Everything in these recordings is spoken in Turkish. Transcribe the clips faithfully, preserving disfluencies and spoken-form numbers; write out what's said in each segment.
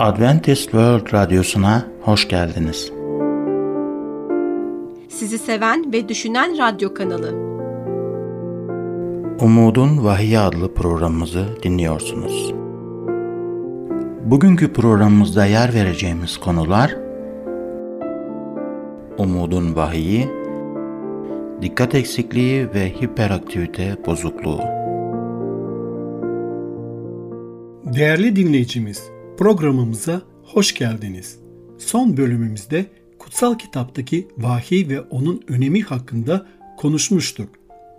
Adventist World Radyosu'na hoş geldiniz. Sizi seven ve düşünen radyo kanalı. Umudun Vahyi adlı programımızı dinliyorsunuz. Bugünkü programımızda yer vereceğimiz konular: Umudun Vahyi, dikkat eksikliği ve hiperaktivite bozukluğu. Değerli dinleyicimiz, programımıza hoş geldiniz. Son bölümümüzde Kutsal Kitaptaki vahiy ve onun önemi hakkında konuşmuştuk.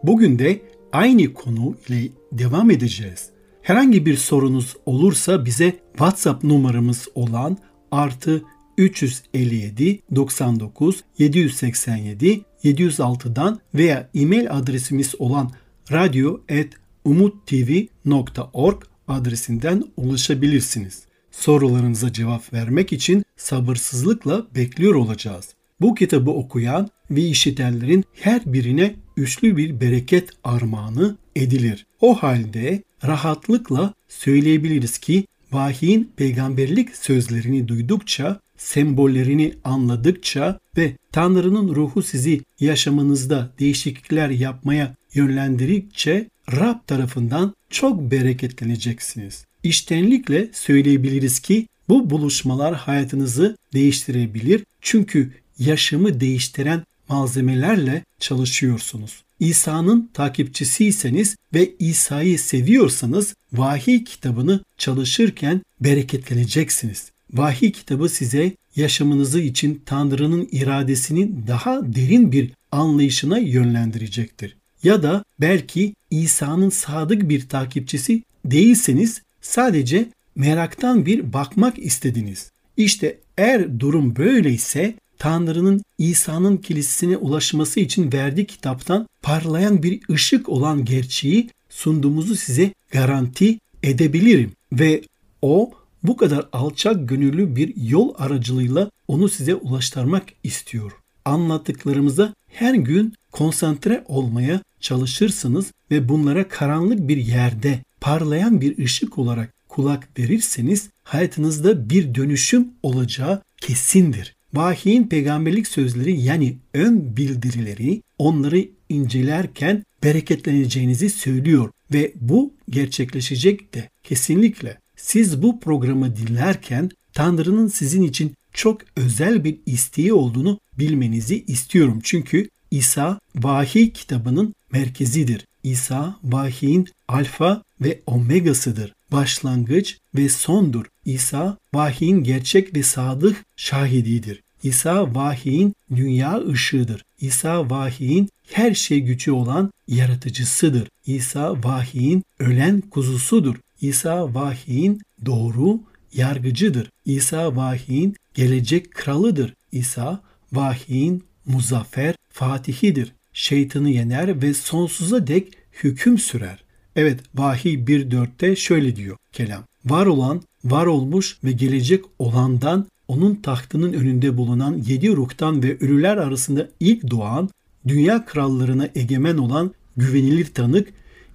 Bugün de aynı konu ile devam edeceğiz. Herhangi bir sorunuz olursa bize WhatsApp numaramız olan artı üç yüz elli yedi doksan dokuz yedi yüz seksen yedi yedi yüz altı'dan veya e-mail adresimiz olan radyo at umuttv nokta org adresinden ulaşabilirsiniz. Sorularınıza cevap vermek için sabırsızlıkla bekliyor olacağız. Bu kitabı okuyan ve işitenlerin her birine üçlü bir bereket armağanı edilir. O halde rahatlıkla söyleyebiliriz ki vahiyin peygamberlik sözlerini duydukça, sembollerini anladıkça ve Tanrı'nın ruhu sizi yaşamınızda değişiklikler yapmaya yönlendirdikçe Rab tarafından çok bereketleneceksiniz. İçtenlikle söyleyebiliriz ki bu buluşmalar hayatınızı değiştirebilir, çünkü yaşamı değiştiren malzemelerle çalışıyorsunuz. İsa'nın takipçisiyseniz ve İsa'yı seviyorsanız vahiy kitabını çalışırken bereketleneceksiniz. Vahiy kitabı size yaşamınızı için Tanrı'nın iradesinin daha derin bir anlayışına yönlendirecektir. Ya da belki İsa'nın sadık bir takipçisi değilseniz, sadece meraktan bir bakmak istediniz. İşte eğer durum böyleyse Tanrı'nın İsa'nın kilisesine ulaşması için verdiği kitaptan parlayan bir ışık olan gerçeği sunduğumuzu size garanti edebilirim. Ve o bu kadar alçak gönüllü bir yol aracılığıyla onu size ulaştırmak istiyor. Anlattıklarımıza her gün konsantre olmaya çalışırsınız ve bunlara karanlık bir yerde parlayan bir ışık olarak kulak verirseniz hayatınızda bir dönüşüm olacağı kesindir. Vahiyin peygamberlik sözleri, yani ön bildirileri, onları incelerken bereketleneceğinizi söylüyor ve bu gerçekleşecek de kesinlikle. Siz bu programı dinlerken Tanrı'nın sizin için çok özel bir isteği olduğunu bilmenizi istiyorum. Çünkü İsa vahiy kitabının merkezidir. İsa vahiyin alfa ve omegasıdır. Başlangıç ve sondur. İsa vahiyin gerçek ve sadık şahididir. İsa vahiyin dünya ışığıdır. İsa vahiyin her şey gücü olan yaratıcısıdır. İsa vahiyin ölen kuzusudur. İsa vahiyin doğru yargıcıdır. İsa vahiyin gelecek kralıdır. İsa vahiyin muzaffer fatihidir. Şeytanı yener ve sonsuza dek hüküm sürer. Evet, Vahiy bir dörtte şöyle diyor kelam: var olan, var olmuş ve gelecek olandan, onun tahtının önünde bulunan yedi ruhtan ve ölüler arasında ilk doğan, dünya krallarına egemen olan güvenilir tanık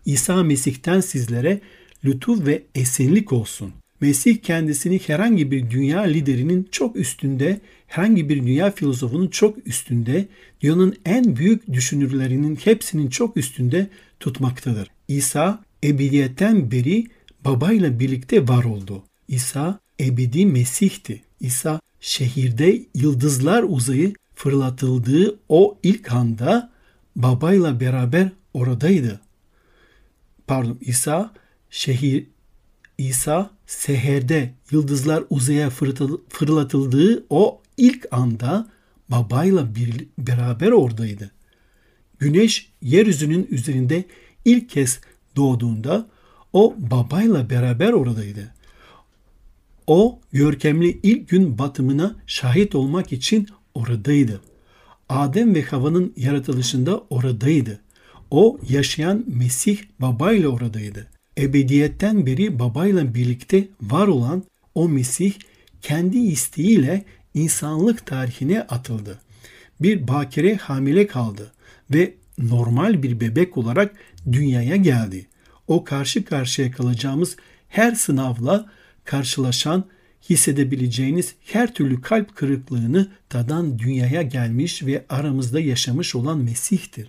İsa Mesih'ten sizlere lütuf ve esenlik olsun. Mesih kendisini herhangi bir dünya liderinin çok üstünde, herhangi bir dünya filozofunun çok üstünde, dünyanın en büyük düşünürlerinin hepsinin çok üstünde tutmaktadır. İsa ebediyetten beri babayla birlikte var oldu. İsa ebedi Mesih'ti. İsa şehirde yıldızlar uzayı fırlatıldığı o ilk anda babayla beraber oradaydı. Pardon, İsa şehir İsa seherde yıldızlar uzaya fırlatıldığı o ilk anda babayla bir, beraber oradaydı. Güneş yeryüzünün üzerinde ilk kez doğduğunda o babayla beraber oradaydı. O görkemli ilk gün batımına şahit olmak için oradaydı. Adem ve Havva'nın yaratılışında oradaydı. O yaşayan Mesih babayla oradaydı. Ebediyetten beri babayla birlikte var olan o Mesih kendi isteğiyle insanlık tarihine atıldı. Bir bakire hamile kaldı ve normal bir bebek olarak dünyaya geldi. O karşı karşıya kalacağımız her sınavla karşılaşan, hissedebileceğiniz her türlü kalp kırıklığını tadan dünyaya gelmiş ve aramızda yaşamış olan Mesih'tir.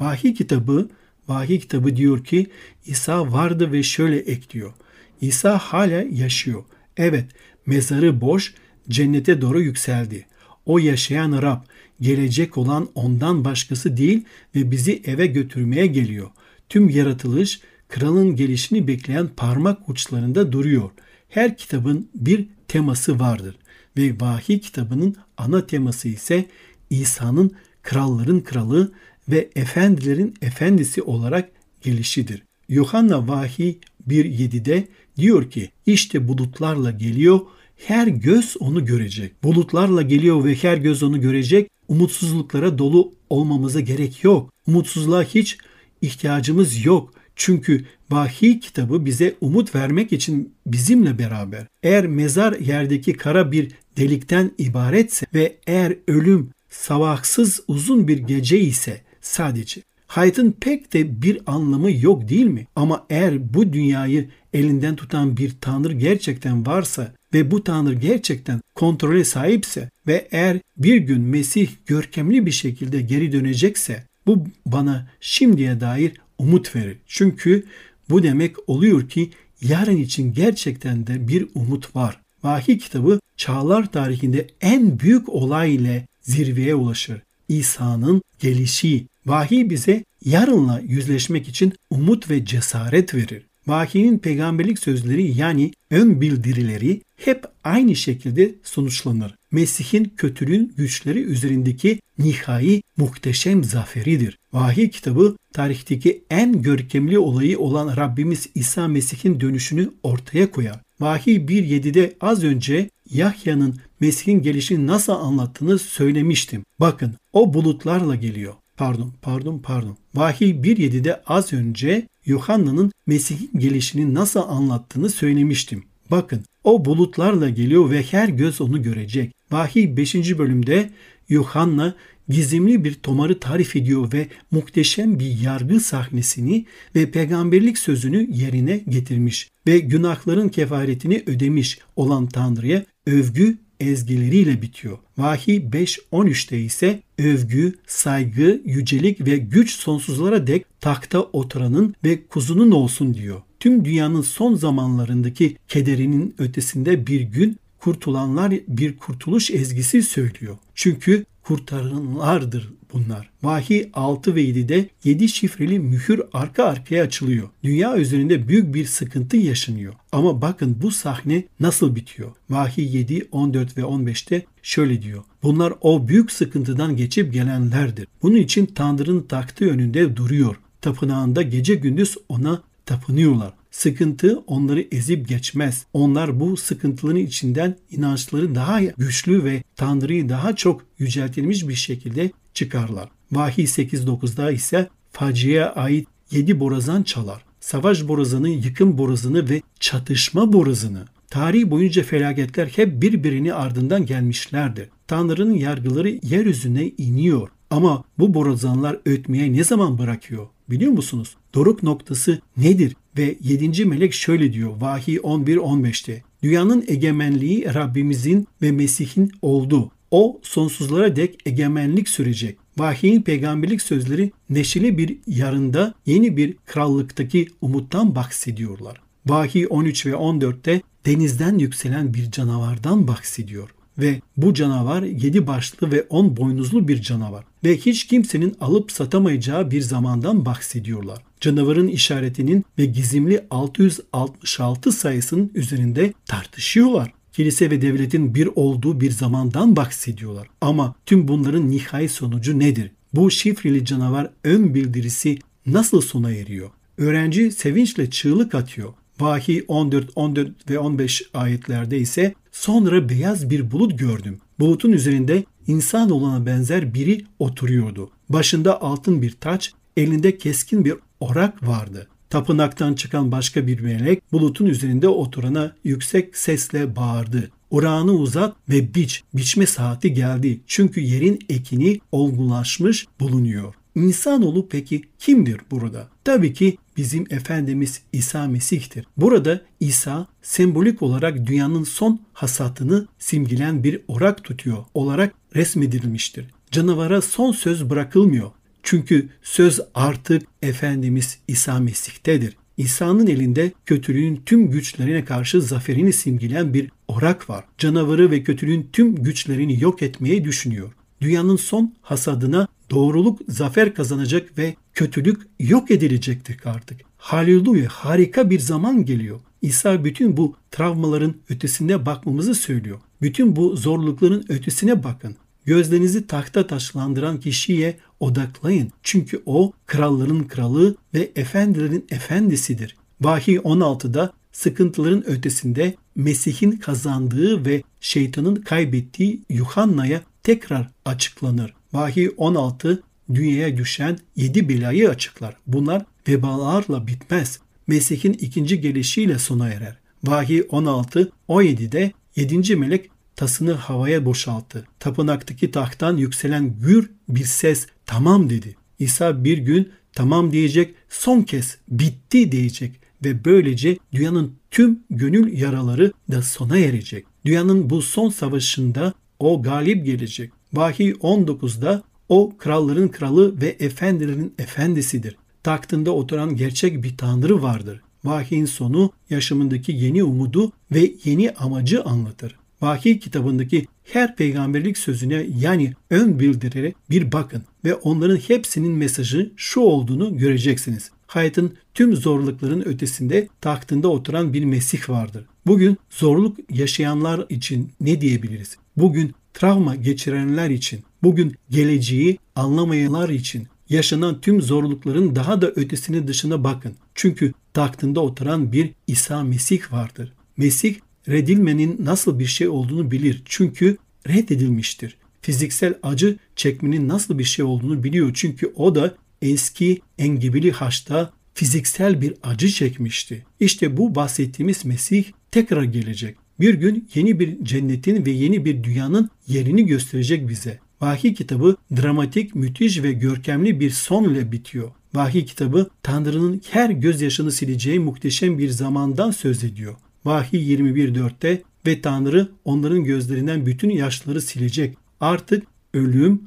Vahiy kitabı, Vahiy kitabı diyor ki İsa vardı ve şöyle ekliyor. İsa hala yaşıyor. Evet, mezarı boş, cennete doğru yükseldi. O yaşayan Rab, gelecek olan ondan başkası değil ve bizi eve götürmeye geliyor. Tüm yaratılış, kralın gelişini bekleyen parmak uçlarında duruyor. Her kitabın bir teması vardır ve Vahiy kitabının ana teması ise İsa'nın kralların kralı ve efendilerin efendisi olarak gelişidir. Yohanna Vahiy bir yedide diyor ki işte bulutlarla geliyor, her göz onu görecek. Bulutlarla geliyor ve her göz onu görecek. Umutsuzluklara dolu olmamıza gerek yok. Umutsuzluğa hiç ihtiyacımız yok. Çünkü Vahiy kitabı bize umut vermek için bizimle beraber. Eğer mezar yerdeki kara bir delikten ibaretse ve eğer ölüm sabahsız uzun bir gece ise sadece hayatın pek de bir anlamı yok değil mi? Ama eğer bu dünyayı elinden tutan bir tanrı gerçekten varsa ve bu tanrı gerçekten kontrole sahipse ve eğer bir gün Mesih görkemli bir şekilde geri dönecekse bu bana şimdiye dair umut verir. Çünkü bu demek oluyor ki yarın için gerçekten de bir umut var. Vahiy kitabı çağlar tarihinde en büyük olay ile zirveye ulaşır. İsa'nın gelişi. Vahiy bize yarınla yüzleşmek için umut ve cesaret verir. Vahiy'in peygamberlik sözleri yani ön bildirileri hep aynı şekilde sonuçlanır. Mesih'in kötülüğün güçleri üzerindeki nihai muhteşem zaferidir. Vahiy kitabı tarihteki en görkemli olayı olan Rabbimiz İsa Mesih'in dönüşünü ortaya koyar. Vahiy bir yedide az önce Yahya'nın Mesih'in gelişini nasıl anlattığını söylemiştim. Bakın o bulutlarla geliyor. Pardon, pardon, pardon. Vahiy bir yedide az önce Yohanna'nın Mesih'in gelişini nasıl anlattığını söylemiştim. Bakın, o bulutlarla geliyor ve her göz onu görecek. Vahiy beşinci bölümde Yohanna gizemli bir tomarı tarif ediyor ve muhteşem bir yargı sahnesini ve peygamberlik sözünü yerine getirmiş ve günahların kefaretini ödemiş olan Tanrı'ya övgü ezgileriyle bitiyor. Vahiy beş on üçte ise övgü, saygı, yücelik ve güç sonsuzlara dek tahta oturanın ve kuzunun olsun diyor. Tüm dünyanın son zamanlarındaki kederinin ötesinde bir gün kurtulanlar bir kurtuluş ezgisi söylüyor. Çünkü kurtarılanlardır bunlar. Vahiy altı ve yedide yedi şifreli mühür arka arkaya açılıyor. Dünya üzerinde büyük bir sıkıntı yaşanıyor. Ama bakın bu sahne nasıl bitiyor. Vahiy yedi, on dört ve on beşte şöyle diyor. Bunlar o büyük sıkıntıdan geçip gelenlerdir. Bunun için Tanrı'nın tahtı önünde duruyor. Tapınağında gece gündüz ona tapınıyorlar. Sıkıntı onları ezip geçmez. Onlar bu sıkıntıların içinden inançları daha güçlü ve Tanrı'yı daha çok yüceltilmiş bir şekilde çıkarlar. Vahiy sekiz dokuzda ise faciaya ait yedi borazan çalar. Savaş borazanı, yıkım borazanı ve çatışma borazanı. Tarih boyunca felaketler hep birbirini ardından gelmişlerdir. Tanrı'nın yargıları yeryüzüne iniyor. Ama bu borazanlar ötmeye ne zaman bırakıyor? Biliyor musunuz? Doruk noktası nedir? Ve yedinci melek şöyle diyor Vahiy on bir on beşte. Dünyanın egemenliği Rabbimizin ve Mesih'in oldu. O sonsuzlara dek egemenlik sürecek. Vahiy'in peygamberlik sözleri neşeli bir yarında yeni bir krallıktaki umuttan bahsediyorlar. Vahiy on üç ve on dörtte denizden yükselen bir canavardan bahsediyor. Ve bu canavar yedi başlı ve on boynuzlu bir canavar ve hiç kimsenin alıp satamayacağı bir zamandan bahsediyorlar. Canavarın işaretinin ve gizimli altı yüz altmış altı sayısının üzerinde tartışıyorlar. Kilise ve devletin bir olduğu bir zamandan bahsediyorlar. Ama tüm bunların nihai sonucu nedir? Bu şifreli canavar ön bildirisi nasıl sona eriyor? Öğrenci sevinçle çığlık atıyor. Vahiy on dört, on dört ve on beş ayetlerde ise sonra beyaz bir bulut gördüm. Bulutun üzerinde insan olana benzer biri oturuyordu. Başında altın bir taç, elinde keskin bir orak vardı. Tapınaktan çıkan başka bir melek bulutun üzerinde oturana yüksek sesle bağırdı. Orağını uzat ve biç, biçme saati geldi. Çünkü yerin ekini olgunlaşmış bulunuyor. İnsanoğlu peki kimdir burada? Tabii ki bizim Efendimiz İsa Mesih'tir. Burada İsa sembolik olarak dünyanın son hasatını simgelen bir orak tutuyor olarak resmedilmiştir. Canavara son söz bırakılmıyor. Çünkü söz artık Efendimiz İsa Mesih'tedir. İsa'nın elinde kötülüğün tüm güçlerine karşı zaferini simgeleyen bir orak var. Canavarı ve kötülüğün tüm güçlerini yok etmeyi düşünüyor. Dünyanın son hasadına doğruluk zafer kazanacak ve kötülük yok edilecektir artık. Haleluya, harika bir zaman geliyor. İsa bütün bu travmaların ötesine bakmamızı söylüyor. Bütün bu zorlukların ötesine bakın. Gözlerinizi tahta taşlandıran kişiye odaklayın. Çünkü o kralların kralı ve efendilerin efendisidir. Vahiy on altıda sıkıntıların ötesinde Mesih'in kazandığı ve şeytanın kaybettiği Yohanna'ya tekrar açıklanır. Vahiy on altı dünyaya düşen yedi belayı açıklar. Bunlar vebalarla bitmez. Mesih'in ikinci gelişiyle sona erer. Vahiy on altı on yedide yedinci melek tasını havaya boşalttı. Tapınaktaki tahttan yükselen gür bir ses tamam dedi. İsa bir gün tamam diyecek, son kez bitti diyecek ve böylece dünyanın tüm gönül yaraları da sona erecek. Dünyanın bu son savaşında o galip gelecek. Vahiy on dokuzda o kralların kralı ve efendilerin efendisidir. Tahtında oturan gerçek bir tanrı vardır. Vahiyin sonu yaşamındaki yeni umudu ve yeni amacı anlatır. Vahiy kitabındaki her peygamberlik sözüne yani ön bildirilere bir bakın ve onların hepsinin mesajı şu olduğunu göreceksiniz. Hayatın tüm zorlukların ötesinde tahtında oturan bir Mesih vardır. Bugün zorluk yaşayanlar için ne diyebiliriz? Bugün travma geçirenler için, bugün geleceği anlamayanlar için yaşanan tüm zorlukların daha da ötesine dışına bakın. Çünkü tahtında oturan bir İsa Mesih vardır. Mesih reddedilmenin nasıl bir şey olduğunu bilir. Çünkü reddedilmiştir. Fiziksel acı çekmenin nasıl bir şey olduğunu biliyor. Çünkü o da eski engebeli haçta fiziksel bir acı çekmişti. İşte bu bahsettiğimiz Mesih tekrar gelecek. Bir gün yeni bir cennetin ve yeni bir dünyanın yerini gösterecek bize. Vahiy kitabı dramatik, müthiş ve görkemli bir son ile bitiyor. Vahiy kitabı Tanrı'nın her gözyaşını sileceği muhteşem bir zamandan söz ediyor. Vahiy yirmi bir dörtte ve Tanrı onların gözlerinden bütün yaşları silecek. Artık ölüm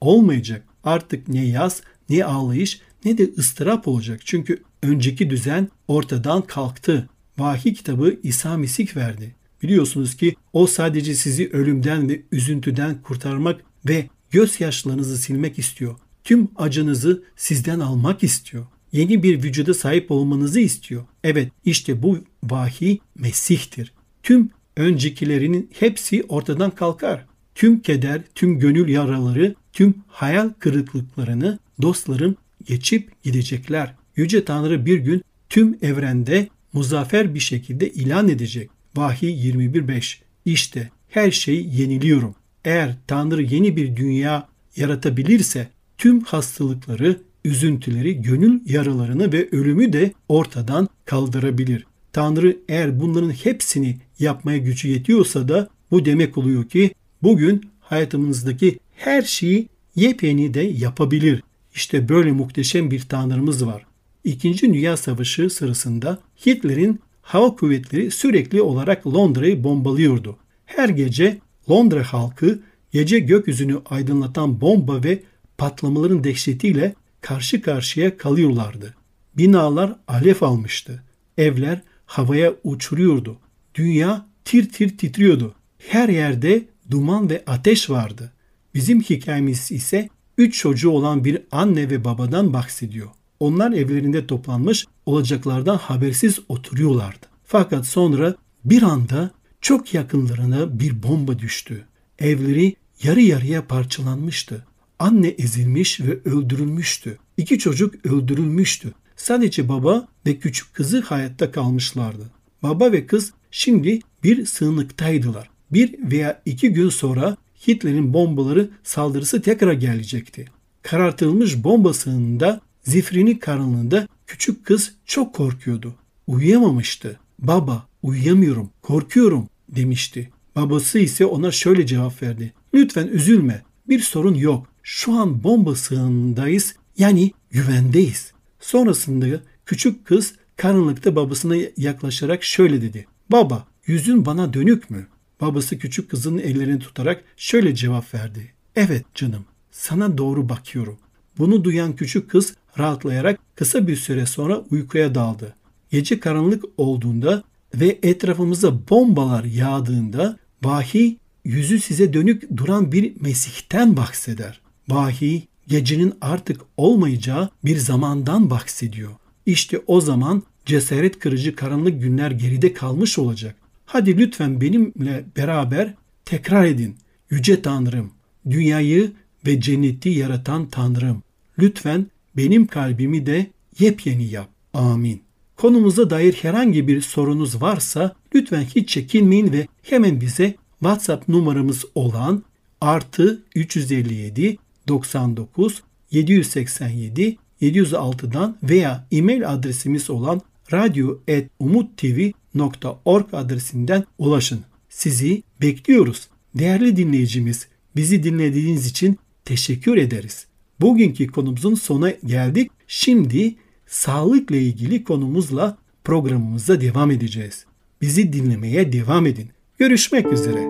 olmayacak. Artık ne yas, ne ağlayış, ne de ıstırap olacak. Çünkü önceki düzen ortadan kalktı. Vahiy kitabı İsa Mesih verdi. Biliyorsunuz ki o sadece sizi ölümden ve üzüntüden kurtarmak ve gözyaşlarınızı silmek istiyor. Tüm acınızı sizden almak istiyor. Yeni bir vücuda sahip olmanızı istiyor. Evet, işte bu vahiy Mesih'tir. Tüm öncekilerinin hepsi ortadan kalkar. Tüm keder, tüm gönül yaraları, tüm hayal kırıklıklarını dostlarım geçip gidecekler. Yüce Tanrı bir gün tüm evrende muzaffer bir şekilde ilan edecek. Vahiy yirmi bir beş. İşte her şeyi yeniliyorum. Eğer Tanrı yeni bir dünya yaratabilirse tüm hastalıkları, üzüntüleri, gönül yaralarını ve ölümü de ortadan kaldırabilir. Tanrı eğer bunların hepsini yapmaya gücü yetiyorsa da bu demek oluyor ki bugün hayatımızdaki her şeyi yepyeni de yapabilir. İşte böyle muhteşem bir Tanrımız var. İkinci Dünya Savaşı sırasında Hitler'in hava kuvvetleri sürekli olarak Londra'yı bombalıyordu. Her gece Londra halkı gece gökyüzünü aydınlatan bomba ve patlamaların dehşetiyle karşı karşıya kalıyorlardı. Binalar alev almıştı. Evler havaya uçuruyordu. Dünya tir tir titriyordu. Her yerde duman ve ateş vardı. Bizim hikayemiz ise üç çocuğu olan bir anne ve babadan bahsediyor. Onlar evlerinde toplanmış, olacaklardan habersiz oturuyorlardı. Fakat sonra bir anda çok yakınlarına bir bomba düştü. Evleri yarı yarıya parçalanmıştı. Anne ezilmiş ve öldürülmüştü. İki çocuk öldürülmüştü. Sadece baba ve küçük kızı hayatta kalmışlardı. Baba ve kız şimdi bir sığınıktaydılar. Bir veya iki gün sonra Hitler'in bombaları saldırısı tekrar gelecekti. Karartılmış bomba sığınında, zifrini karanlığında küçük kız çok korkuyordu. Uyuyamamıştı. Baba, uyuyamıyorum, korkuyorum demişti. Babası ise ona şöyle cevap verdi. Lütfen üzülme, bir sorun yok. Şu an bomba sığınındayız. Yani güvendeyiz. Sonrasında küçük kız karanlıkta babasına yaklaşarak şöyle dedi. Baba, yüzün bana dönük mü? Babası küçük kızın ellerini tutarak şöyle cevap verdi. Evet canım, sana doğru bakıyorum. Bunu duyan küçük kız rahatlayarak kısa bir süre sonra uykuya daldı. Gece karanlık olduğunda ve etrafımıza bombalar yağdığında Vahiy yüzü size dönük duran bir Mesih'ten bahseder. Vahiy gecenin artık olmayacağı bir zamandan bahsediyor. İşte o zaman cesaret kırıcı karanlık günler geride kalmış olacak. Hadi lütfen benimle beraber tekrar edin. Yüce Tanrım, dünyayı ve cenneti yaratan Tanrım, lütfen benim kalbimi de yepyeni yap. Amin. Konumuza dair herhangi bir sorunuz varsa lütfen hiç çekinmeyin ve hemen bize WhatsApp numaramız olan artı üç yüz elli yedi doksan dokuz yedi yüz seksen yedi yedi yüz altı'dan veya e-mail adresimiz olan radyo at umuttv nokta org adresinden ulaşın. Sizi bekliyoruz. Değerli dinleyicimiz, bizi dinlediğiniz için teşekkür ederiz. Bugünkü konumuzun sonuna geldik. Şimdi sağlıkla ilgili konumuzla programımıza devam edeceğiz. Bizi dinlemeye devam edin. Görüşmek üzere.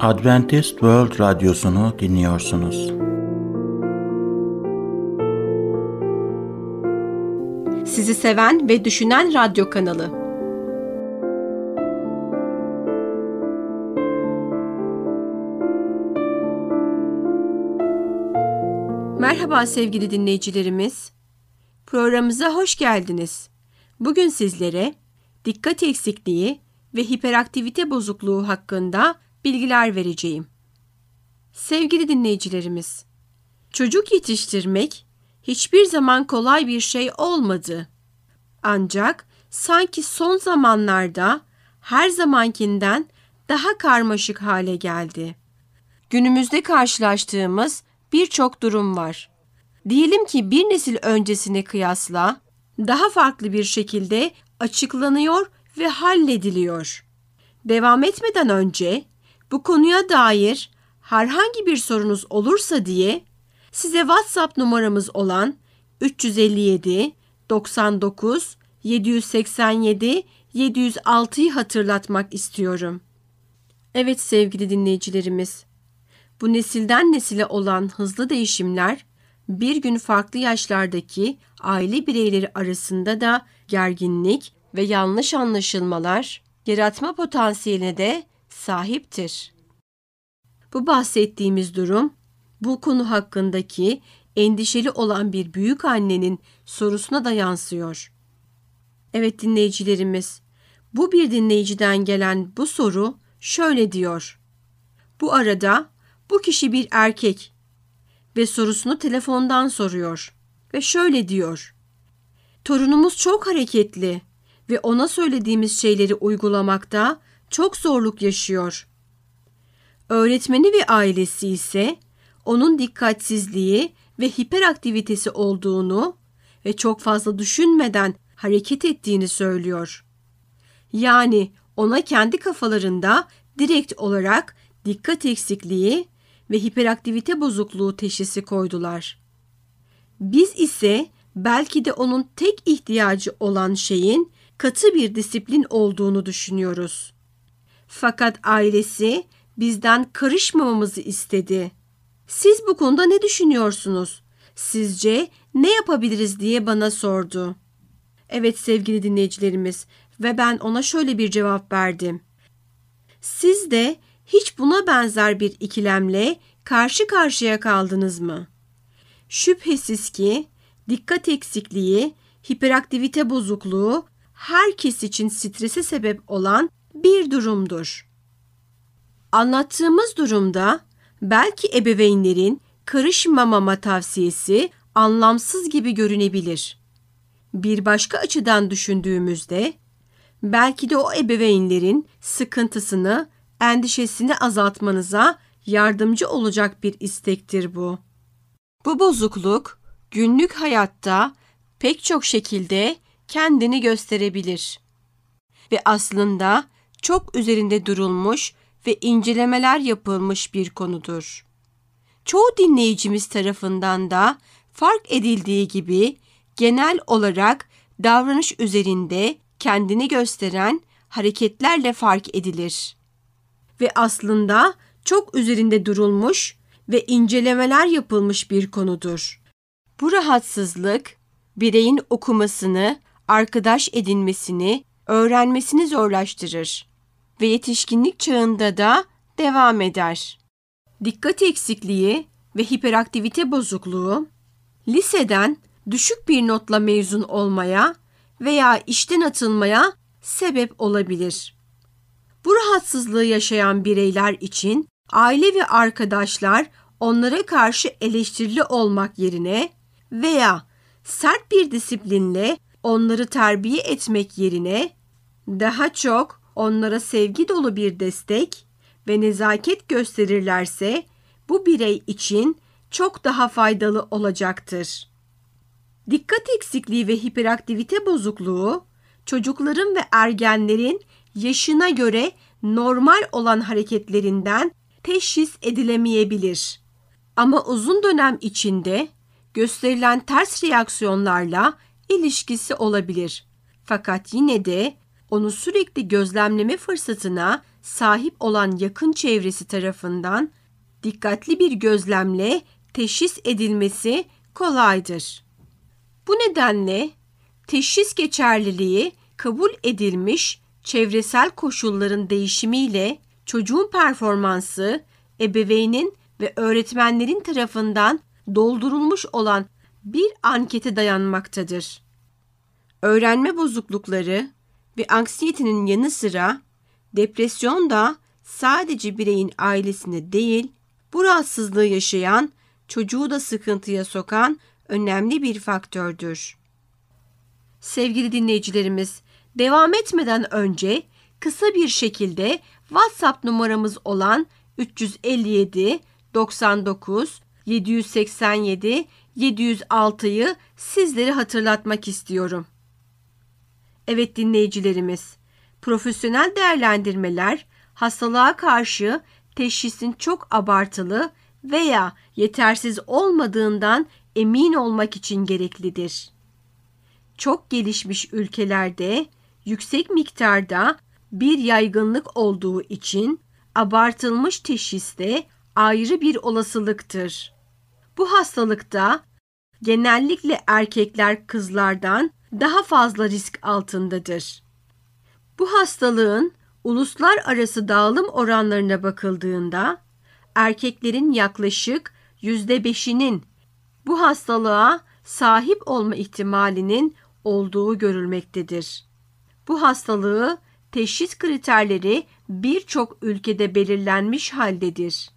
Adventist World Radyosunu dinliyorsunuz. Sizi seven ve düşünen radyo kanalı. Merhaba sevgili dinleyicilerimiz. Programımıza hoş geldiniz. Bugün sizlere dikkat eksikliği ve hiperaktivite bozukluğu hakkında bilgiler vereceğim. Sevgili dinleyicilerimiz, çocuk yetiştirmek hiçbir zaman kolay bir şey olmadı. Ancak sanki son zamanlarda her zamankinden daha karmaşık hale geldi. Günümüzde karşılaştığımız birçok durum var. Diyelim ki bir nesil öncesine kıyasla daha farklı bir şekilde açıklanıyor ve hallediliyor. Devam etmeden önce bu konuya dair herhangi bir sorunuz olursa diye size WhatsApp numaramız olan üç yüz elli yedi doksan dokuz yedi yüz seksen yedi yedi yüz altı'yı hatırlatmak istiyorum. Evet sevgili dinleyicilerimiz, bu nesilden nesile olan hızlı değişimler bir gün farklı yaşlardaki aile bireyleri arasında da gerginlik ve yanlış anlaşılmalar yaratma potansiyeline de sahiptir. Bu bahsettiğimiz durum, bu konu hakkındaki endişeli olan bir büyük annenin sorusuna da yansıyor. Evet dinleyicilerimiz, bu bir dinleyiciden gelen bu soru şöyle diyor. Bu arada bu kişi bir erkek ve sorusunu telefondan soruyor ve şöyle diyor. Torunumuz çok hareketli ve ona söylediğimiz şeyleri uygulamakta çok zorluk yaşıyor. Öğretmeni ve ailesi ise onun dikkatsizliği ve hiperaktivitesi olduğunu ve çok fazla düşünmeden hareket ettiğini söylüyor. Yani ona kendi kafalarında direkt olarak dikkat eksikliği ve hiperaktivite bozukluğu teşhisi koydular. Biz ise belki de onun tek ihtiyacı olan şeyin katı bir disiplin olduğunu düşünüyoruz. Fakat ailesi bizden karışmamamızı istedi. Siz bu konuda ne düşünüyorsunuz? Sizce ne yapabiliriz diye bana sordu. Evet sevgili dinleyicilerimiz, ve ben ona şöyle bir cevap verdim. Siz de hiç buna benzer bir ikilemle karşı karşıya kaldınız mı? Şüphesiz ki dikkat eksikliği, hiperaktivite bozukluğu herkes için strese sebep olan bir durumdur. Anlattığımız durumda belki ebeveynlerin karışmamama tavsiyesi anlamsız gibi görünebilir. Bir başka açıdan düşündüğümüzde belki de o ebeveynlerin sıkıntısını, endişesini azaltmanıza yardımcı olacak bir istektir bu. Bu bozukluk günlük hayatta pek çok şekilde kendini gösterebilir ve aslında çok üzerinde durulmuş ve incelemeler yapılmış bir konudur. Çoğu dinleyicimiz tarafından da fark edildiği gibi genel olarak davranış üzerinde kendini gösteren hareketlerle fark edilir. Ve aslında çok üzerinde durulmuş ve incelemeler yapılmış bir konudur. Bu rahatsızlık, bireyin okumasını, arkadaş edinmesini, öğrenmesini zorlaştırır ve yetişkinlik çağında da devam eder. Dikkat eksikliği ve hiperaktivite bozukluğu, liseden düşük bir notla mezun olmaya veya işten atılmaya sebep olabilir. Bu rahatsızlığı yaşayan bireyler için aile ve arkadaşlar onlara karşı eleştirili olmak yerine veya sert bir disiplinle onları terbiye etmek yerine daha çok onlara sevgi dolu bir destek ve nezaket gösterirlerse bu birey için çok daha faydalı olacaktır. Dikkat eksikliği ve hiperaktivite bozukluğu, çocukların ve ergenlerin yaşına göre normal olan hareketlerinden teşhis edilemeyebilir. Ama uzun dönem içinde gösterilen ters reaksiyonlarla ilişkisi olabilir. Fakat yine de onu sürekli gözlemleme fırsatına sahip olan yakın çevresi tarafından dikkatli bir gözlemle teşhis edilmesi kolaydır. Bu nedenle teşhis geçerliliği kabul edilmiş çevresel koşulların değişimiyle çocuğun performansı, ebeveynin ve öğretmenlerin tarafından doldurulmuş olan bir ankete dayanmaktadır. Öğrenme bozuklukları ve anksiyetenin yanı sıra depresyon da sadece bireyin ailesini değil, bu rahatsızlığı yaşayan çocuğu da sıkıntıya sokan önemli bir faktördür. Sevgili dinleyicilerimiz, devam etmeden önce kısa bir şekilde WhatsApp numaramız olan üç yüz elli yedi doksan dokuz yedi yüz seksen yedi yedi yüz altı'yı sizlere hatırlatmak istiyorum. Evet dinleyicilerimiz, profesyonel değerlendirmeler hastalığa karşı teşhisin çok abartılı veya yetersiz olmadığından emin olmak için gereklidir. Çok gelişmiş ülkelerde yüksek miktarda bir yaygınlık olduğu için abartılmış teşhis de ayrı bir olasılıktır. Bu hastalıkta genellikle erkekler kızlardan daha fazla risk altındadır. Bu hastalığın uluslararası dağılım oranlarına bakıldığında erkeklerin yaklaşık yüzde beşinin bu hastalığa sahip olma ihtimalinin olduğu görülmektedir. Bu hastalığı teşhis kriterleri birçok ülkede belirlenmiş haldedir.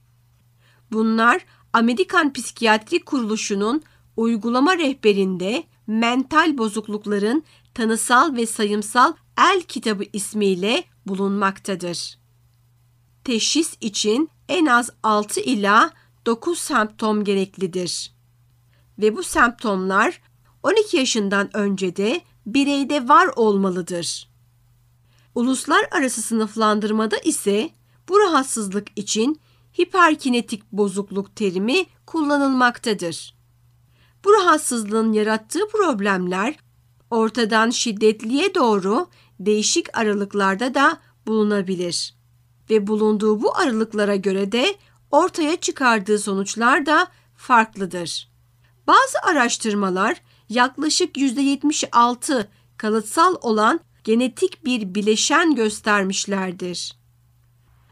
Bunlar Amerikan Psikiyatri Kuruluşu'nun uygulama rehberinde mental bozuklukların tanısal ve sayımsal el kitabı ismiyle bulunmaktadır. Teşhis için en az altı ila dokuz semptom gereklidir. Ve bu semptomlar on iki yaşından önce de bireyde var olmalıdır. Uluslararası sınıflandırmada ise bu rahatsızlık için hiperkinetik bozukluk terimi kullanılmaktadır. Bu rahatsızlığın yarattığı problemler ortadan şiddetliye doğru değişik aralıklarda da bulunabilir. Ve bulunduğu bu aralıklara göre de ortaya çıkardığı sonuçlar da farklıdır. Bazı araştırmalar yaklaşık yüzde yetmiş altı kalıtsal olan genetik bir bileşen göstermişlerdir.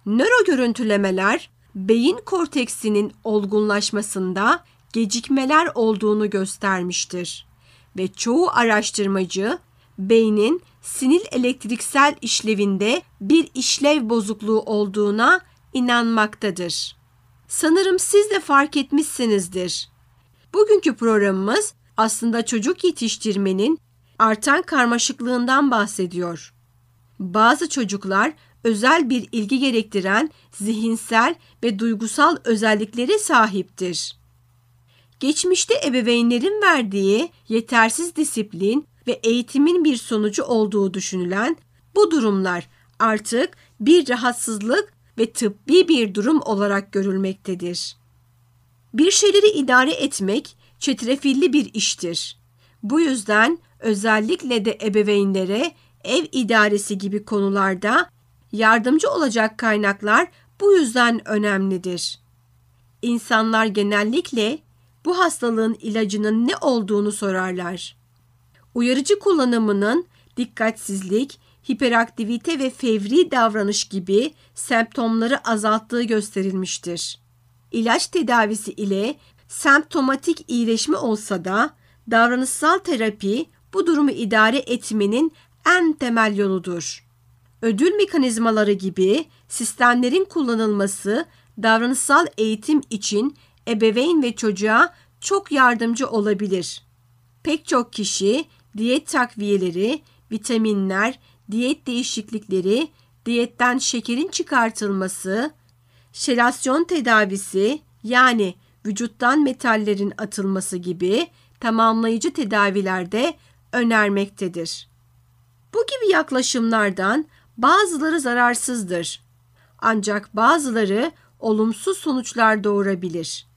Nöro görüntülemeler beyin korteksinin olgunlaşmasında gecikmeler olduğunu göstermiştir ve çoğu araştırmacı beynin sinir elektriksel işlevinde bir işlev bozukluğu olduğuna inanmaktadır. Sanırım siz de fark etmişsinizdir. Bugünkü programımız aslında çocuk yetiştirmenin artan karmaşıklığından bahsediyor. Bazı çocuklar özel bir ilgi gerektiren zihinsel ve duygusal özelliklere sahiptir. Geçmişte ebeveynlerin verdiği yetersiz disiplin ve eğitimin bir sonucu olduğu düşünülen bu durumlar artık bir rahatsızlık ve tıbbi bir durum olarak görülmektedir. Bir şeyleri idare etmek çetrefilli bir iştir. Bu yüzden özellikle de ebeveynlere ev idaresi gibi konularda yardımcı olacak kaynaklar bu yüzden önemlidir. İnsanlar genellikle bu hastalığın ilacının ne olduğunu sorarlar. Uyarıcı kullanımının dikkatsizlik, hiperaktivite ve fevri davranış gibi semptomları azalttığı gösterilmiştir. İlaç tedavisi ile semptomatik iyileşme olsa da davranışsal terapi bu durumu idare etmenin en temel yoludur. Ödül mekanizmaları gibi sistemlerin kullanılması davranışsal eğitim için ebeveyn ve çocuğa çok yardımcı olabilir. Pek çok kişi diyet takviyeleri, vitaminler, diyet değişiklikleri, diyetten şekerin çıkartılması, şelasyon tedavisi yani vücuttan metallerin atılması gibi tamamlayıcı tedavilerde önermektedir. Bu gibi yaklaşımlardan bazıları zararsızdır. Ancak bazıları olumsuz sonuçlar doğurabilir.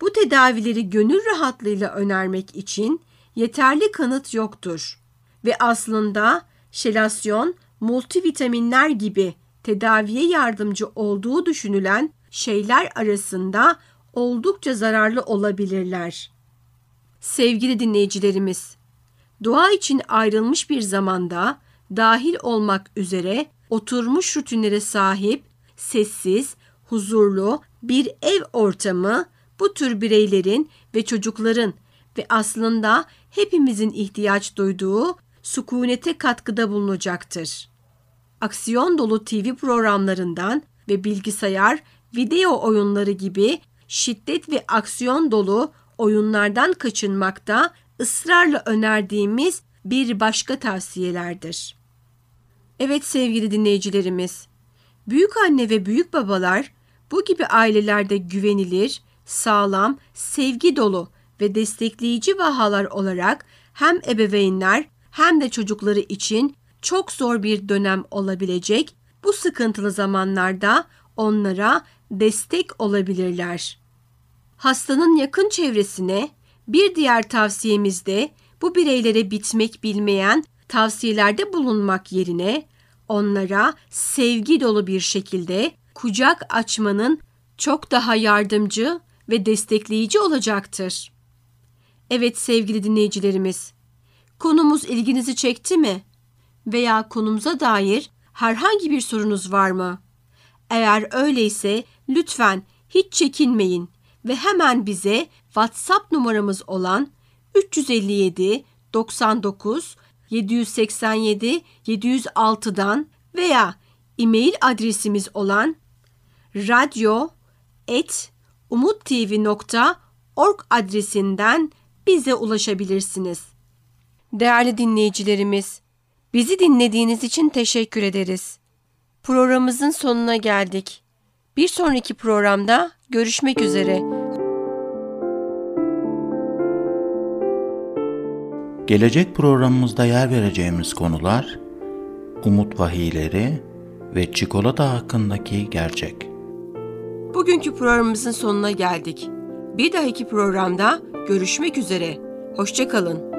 Bu tedavileri gönül rahatlığıyla önermek için yeterli kanıt yoktur ve aslında şelasyon, multivitaminler gibi tedaviye yardımcı olduğu düşünülen şeyler arasında oldukça zararlı olabilirler. Sevgili dinleyicilerimiz, dua için ayrılmış bir zamanda dahil olmak üzere oturmuş rutinlere sahip, sessiz, huzurlu bir ev ortamı bu tür bireylerin ve çocukların ve aslında hepimizin ihtiyaç duyduğu sükunete katkıda bulunacaktır. Aksiyon dolu T V programlarından ve bilgisayar, video oyunları gibi şiddet ve aksiyon dolu oyunlardan kaçınmakta ısrarla önerdiğimiz bir başka tavsiyelerdir. Evet sevgili dinleyicilerimiz, büyük anne ve büyük babalar bu gibi ailelerde güvenilir, sağlam, sevgi dolu ve destekleyici vahalar olarak hem ebeveynler hem de çocukları için çok zor bir dönem olabilecek bu sıkıntılı zamanlarda onlara destek olabilirler. Hastanın yakın çevresine bir diğer tavsiyemiz de bu bireylere bitmek bilmeyen tavsiyelerde bulunmak yerine onlara sevgi dolu bir şekilde kucak açmanın çok daha yardımcı ve destekleyici olacaktır. Evet sevgili dinleyicilerimiz, konumuz ilginizi çekti mi? Veya konumuza dair herhangi bir sorunuz var mı? Eğer öyleyse lütfen hiç çekinmeyin ve hemen bize WhatsApp numaramız olan üç yüz elli yedi doksan dokuz yedi yüz seksen yedi yedi yüz altı'dan veya e-mail adresimiz olan radyo at umuttv nokta org adresinden bize ulaşabilirsiniz. Değerli dinleyicilerimiz, bizi dinlediğiniz için teşekkür ederiz. Programımızın sonuna geldik. Bir sonraki programda görüşmek üzere. Gelecek programımızda yer vereceğimiz konular, umut vahiyleri ve çikolata hakkındaki gerçek. Bugünkü programımızın sonuna geldik. Bir dahaki programda görüşmek üzere. Hoşça kalın.